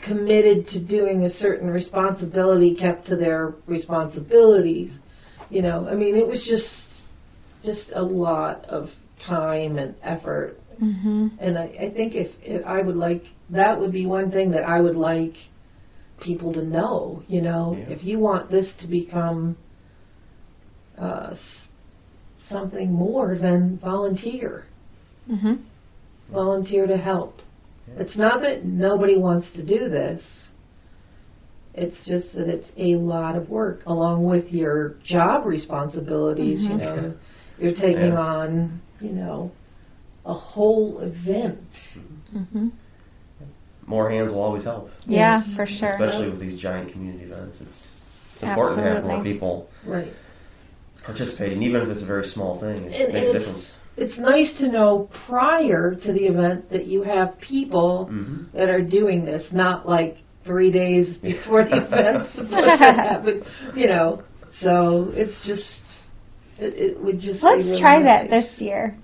committed to doing a certain responsibility kept to their responsibilities. I mean, it was just a lot of time and effort. And I think if I would like, that would be one thing that I would like people to know, if you want this to become something more than volunteer. Volunteer to help. It's not that nobody wants to do this. It's just that it's a lot of work, along with your job responsibilities, You're taking on, a whole event. More hands will always help. Yeah, for sure. Especially with these giant community events. It's important to have more people participating, even if it's a very small thing. It makes a difference. It's nice to know prior to the event that you have people that are doing this, not like 3 days before the event's supposed to happen. So it's just, it would just Let's be really try nice. That this year.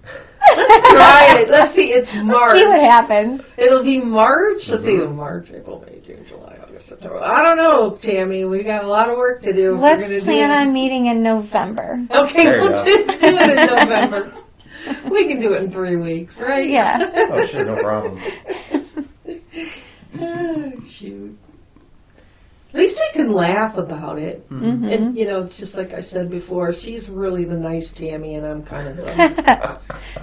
Let's try it. Let's see. It's March. Let's see what happens. It'll be March. Let's see. March, April, May, June, July, August, September. I don't know, Tammy. We got a lot of work to do. Let's plan on meeting in November. Okay, we'll do it in November. We can do it in 3 weeks, right? Yeah. Oh, sure, no problem. Oh, shoot. least I can laugh about it. Mm-hmm. And, you know, it's just like I said before, she's really the nice Tammy, and I'm kind of the...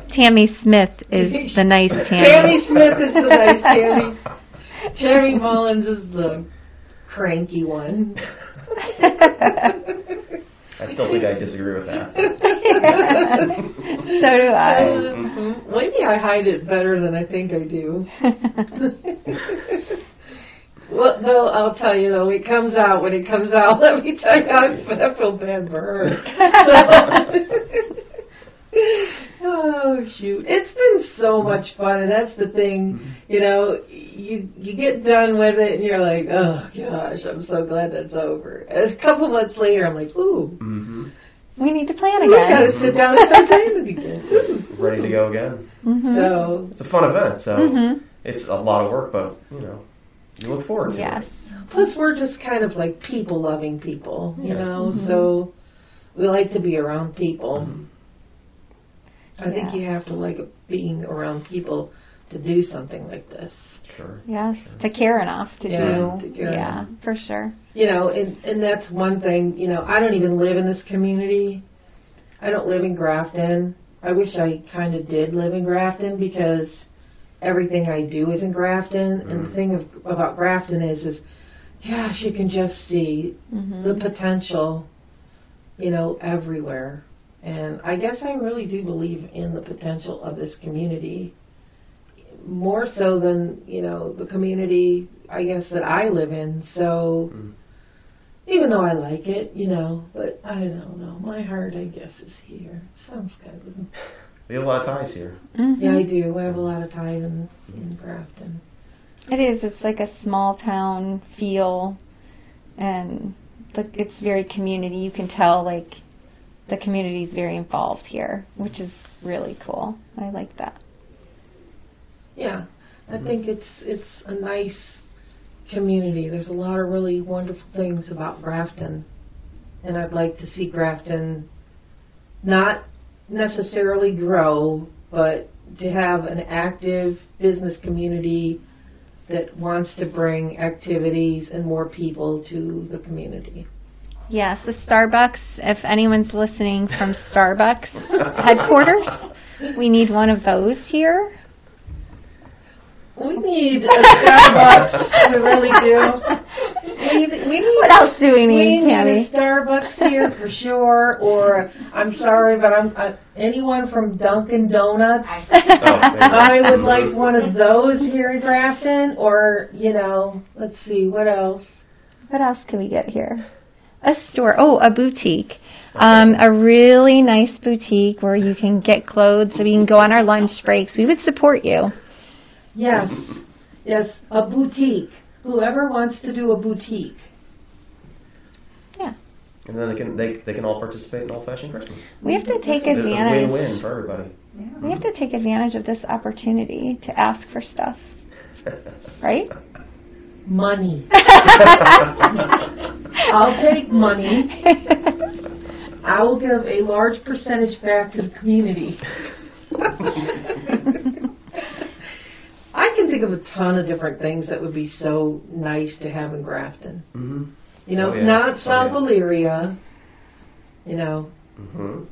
Tammy Smith is the nice Tammy. Tammy Smith is the nice Tammy. Tammy Mullins is the cranky one. I still think I disagree with that. So do I. Mm-hmm. Maybe I hide it better than I think I do. Well, no, I'll tell you, though, it comes out when it comes out. Let me tell you, I feel bad for her. So. Oh, shoot. It's been so much fun, and that's the thing. You know, you get done with it, and you're like, oh, gosh, I'm so glad that's over. And a couple months later, I'm like, ooh. Mm-hmm. We need to plan again. We've got to sit down and start planning again. Ready to go again. Mm-hmm. So it's a fun event, so it's a lot of work, but, you know, you look forward to it. Yes. Plus, we're just kind of like people-loving people, you know, so we like to be around people. Mm-hmm. I think you have to like being around people to do something like this. Sure. Yes, sure. To care enough to do. To care enough. For sure. You know, and that's one thing. You know, I don't even live in this community. I don't live in Grafton. I wish I kind of did live in Grafton because everything I do is in Grafton. Mm-hmm. And the thing about Grafton is gosh, you can just see the potential, you know, everywhere. And I guess I really do believe in the potential of this community, more so than, you know, the community, I guess, that I live in. So, even though I like it, you know, but I don't know. My heart, I guess, is here. Sounds good, doesn't it? We have a lot of ties here. Mm-hmm. Yeah, I do. We have a lot of ties in Grafton. It is. It's like a small town feel, and it's very community. You can tell, like, the community is very involved here, which is really cool. I like that. Yeah, I think it's a nice community. There's a lot of really wonderful things about Grafton, and I'd like to see Grafton not necessarily grow, but to have an active business community that wants to bring activities and more people to the community. Yes, the Starbucks, if anyone's listening from Starbucks headquarters, we need one of those here. We need a Starbucks, we really do. We need, what else do we need, Tammy? We need a Starbucks here for sure, or I'm sorry, but anyone from Dunkin' Donuts, I would like one of those here in Grafton, or, you know, let's see, what else? What else can we get here? A store, a boutique, a really nice boutique where you can get clothes, so we can go on our lunch breaks. We would support you. Yes, a boutique. Whoever wants to do a boutique. Yeah. And then they can all participate in old-fashioned Christmas. We have to take advantage. It's a win-win for everybody. Yeah. We have to take advantage of this opportunity to ask for stuff, right? Money. I'll take money. I will give a large percentage back to the community. I can think of a ton of different things that would be so nice to have in Grafton. Mm-hmm. You know, not South Elyria. You know. Mm-hmm.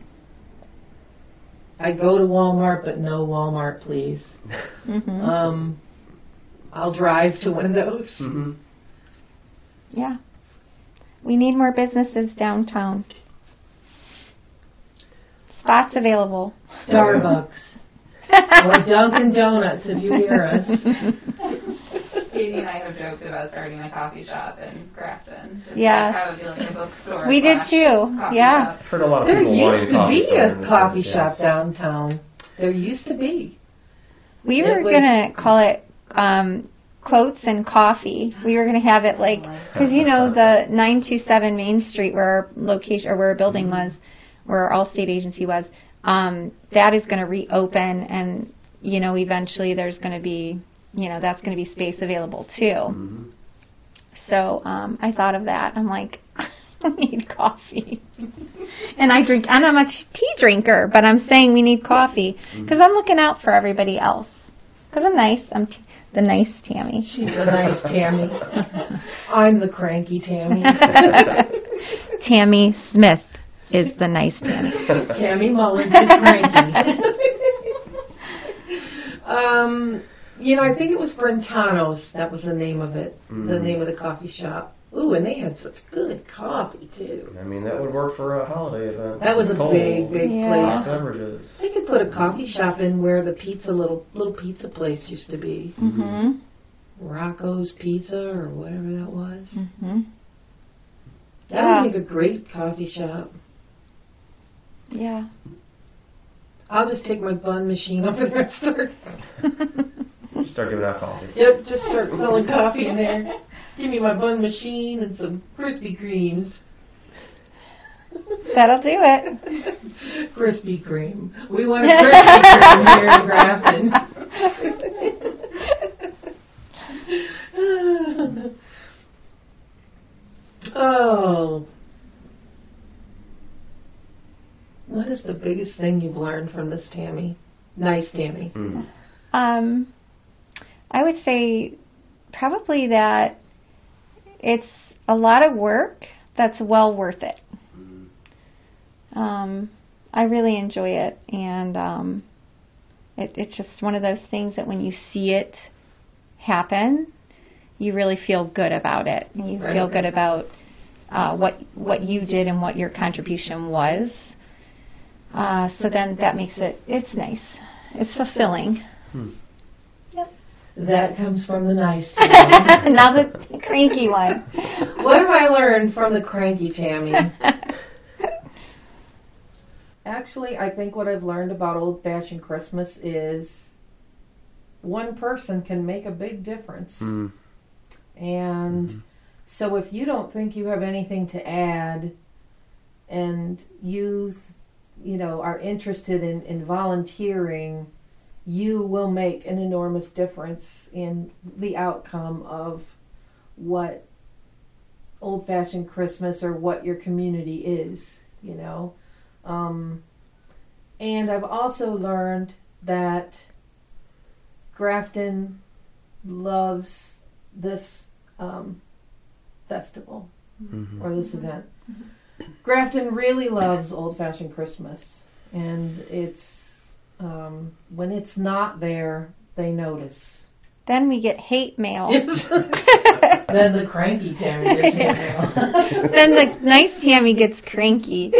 I go to Walmart, but no Walmart, please. I'll drive to one of those. Mm-hmm. Yeah. We need more businesses downtown. Spots available. Starbucks. Or Dunkin' Donuts, if you hear us. Katie and I have joked about starting a coffee shop in Grafton. Yes. Like how it would be like a bookstore. We did too. Yeah. I've heard a lot of people wanting coffee shops. There used to be a coffee shop downtown. There used to be. We were going to call it... Quotes and coffee. We were going to have it like, because you know the 927 Main Street where our location or where our building was, where our Allstate agency was, that is going to reopen, and you know eventually there's going to be, you know, that's going to be space available too. Mm-hmm. So I thought of that. I'm like, I need coffee, and I'm not much tea drinker, but I'm saying we need coffee because I'm looking out for everybody else because I'm nice. The nice Tammy. She's the nice Tammy. I'm the cranky Tammy. Tammy Smith is the nice Tammy. Tammy Mullins is cranky. You know, I think it was Brentano's. That was the name of it. Mm. The name of the coffee shop. Ooh, and they had such good coffee, too. I mean, that would work for a holiday event. That was a big place. Beverages. They could put a coffee shop in where the pizza, little pizza place used to be. Mm-hmm. Rocco's Pizza or whatever that was. Mm-hmm. That would make a great coffee shop. Yeah. I'll just take my bun machine over there and start giving out coffee. Yep, just start selling coffee in there. Give me my bun machine and some Krispy Kremes. That'll do it. Krispy Kreme. We want a Krispy Kreme here in Grafton. Oh. What is the biggest thing you've learned from this Tammy? Nice Tammy. Mm. I would say probably that it's a lot of work that's well worth it. I really enjoy it, and it's just one of those things that when you see it happen, you really feel good about it. You feel good about what you did and what your contribution was. So then that makes it's nice. It's fulfilling. Hmm. That comes from the nice Tammy. Now the cranky one. What have I learned from the cranky Tammy? Actually, I think what I've learned about old-fashioned Christmas is one person can make a big difference. Mm. And so if you don't think you have anything to add and you are interested in volunteering, you will make an enormous difference in the outcome of what old-fashioned Christmas or what your community is, you know. And I've also learned that Grafton loves this festival or this event. Grafton really loves old-fashioned Christmas, and it's when it's not there, they notice. Then we get hate mail. Then the cranky Tammy gets hate mail. Then the nice Tammy gets cranky.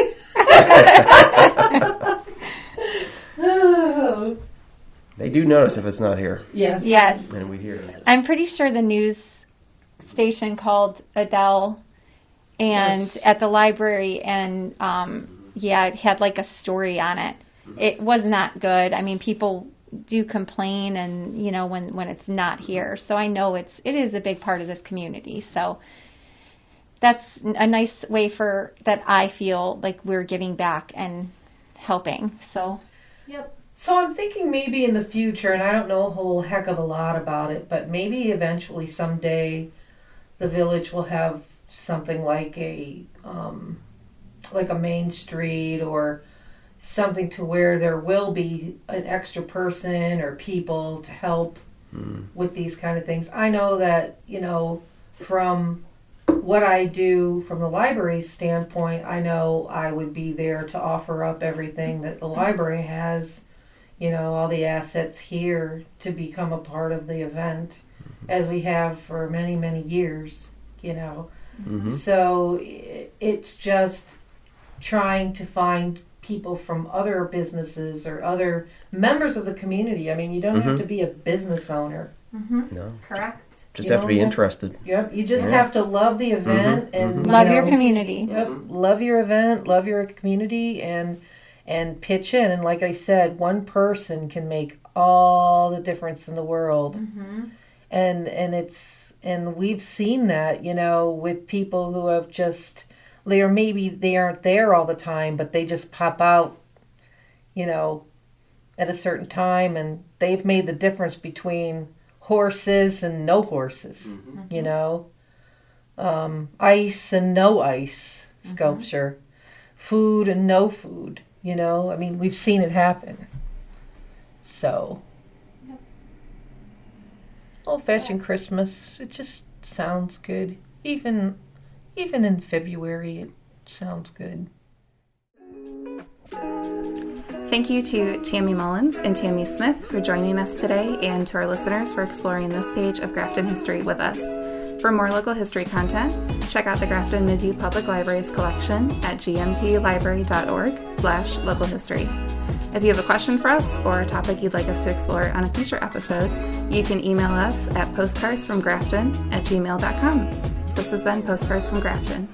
They do notice if it's not here. Yes. Yes. And we hear it. I'm pretty sure the news station called Adele and at the library, and it had like a story on it. It was not good. I mean, people do complain, and when it's not here. So I know it is a big part of this community. So that's a nice way that I feel like we're giving back and helping. So. Yep. So I'm thinking maybe in the future, and I don't know a whole heck of a lot about it, but maybe eventually someday the village will have something like a main street or something to where there will be an extra person or people to help with these kind of things. I know that, from what I do from the library's standpoint, I know I would be there to offer up everything that the library has, all the assets here to become a part of the event as we have for many, many years, So it's just trying to find people from other businesses or other members of the community. I mean, you don't have to be a business owner. Mm-hmm. No. Correct. Just have to be interested. Yep. You just have to love the event and love your community. Yep. Love your event, love your community, and pitch in. And like I said, one person can make all the difference in the world. Mm-hmm. And we've seen that, with people who have just. Or maybe they aren't there all the time, but they just pop out, at a certain time, and they've made the difference between horses and no horses, ice and no ice sculpture, food and no food, I mean, we've seen it happen. So. Yep. Old-fashioned Christmas, it just sounds good. Even in February, it sounds good. Thank you to Tammy Mullins and Tammy Smith for joining us today, and to our listeners for exploring this page of Grafton history with us. For more local history content, check out the Grafton Midview Public Library's collection at gmplibrary.org/localhistory. If you have a question for us or a topic you'd like us to explore on a future episode, you can email us at postcardsfromgrafton@gmail.com. This has been Postcards from Grafton.